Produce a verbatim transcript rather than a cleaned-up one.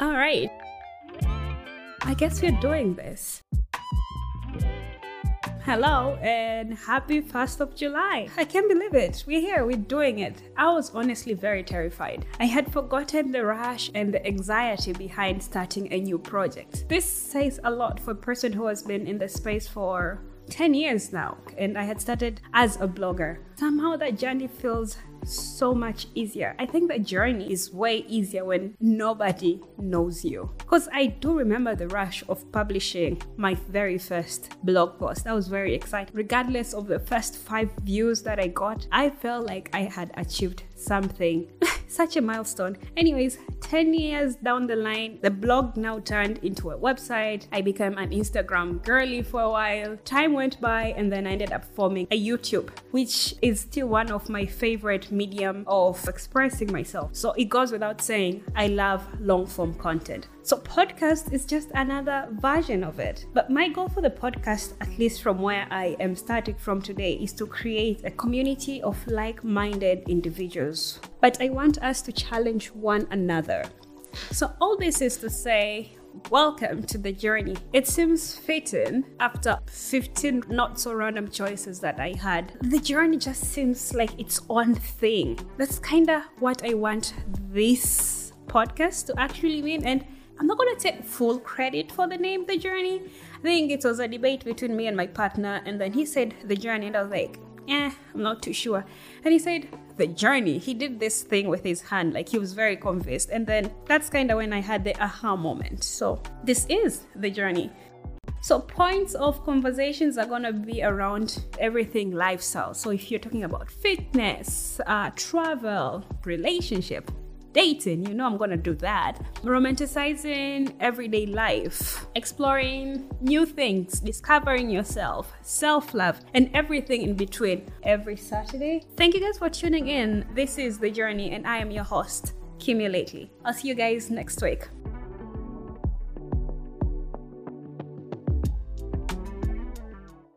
All right. I guess we're doing this. Hello and happy first of July. I can't believe it. We're here, we're doing it. I was honestly very terrified. I had forgotten the rush and the anxiety behind starting a new project. This says a lot for a person who has been in the space for ten years now, and I had started as a blogger. Somehow that journey feels so much easier. I think the journey is way easier when nobody knows you. Because I do remember the rush of publishing my very first blog post. I was very excited. Regardless of the first five views that I got, I felt like I had achieved something. Such a milestone. Anyways, ten years down the line, the blog now turned into a website. I became an Instagram girly for a while. Time went by and then I ended up forming a YouTube, which is still one of my favorite medium of expressing myself. So it goes without saying, I love long form content. So podcast is just another version of it. But my goal for the podcast, at least from where I am starting from today, is to create a community of like-minded individuals. But I want us to challenge one another. So all this is to say, welcome to The Journey. It seems fitting after fifteen not so random choices that I had. The journey just seems like its own thing. That's kind of what I want this podcast to actually mean. And I'm not going to take full credit for the name, The Journey. I think it was a debate between me and my partner. And then he said, The Journey. And I was like, eh, I'm not too sure. And he said, The Journey. He did this thing with his hand, like he was very convinced. And then that's kind of when I had the aha moment. So this is The Journey. So points of conversations are going to be around everything lifestyle. So if you're talking about fitness, uh, travel, relationship, dating, you know I'm gonna do that. Romanticizing everyday life, exploring new things, discovering yourself, self-love, and everything in between every Saturday. Thank you guys for tuning in. This is The Journey, and I am your host, Kymmiee Lately. I'll see you guys next week.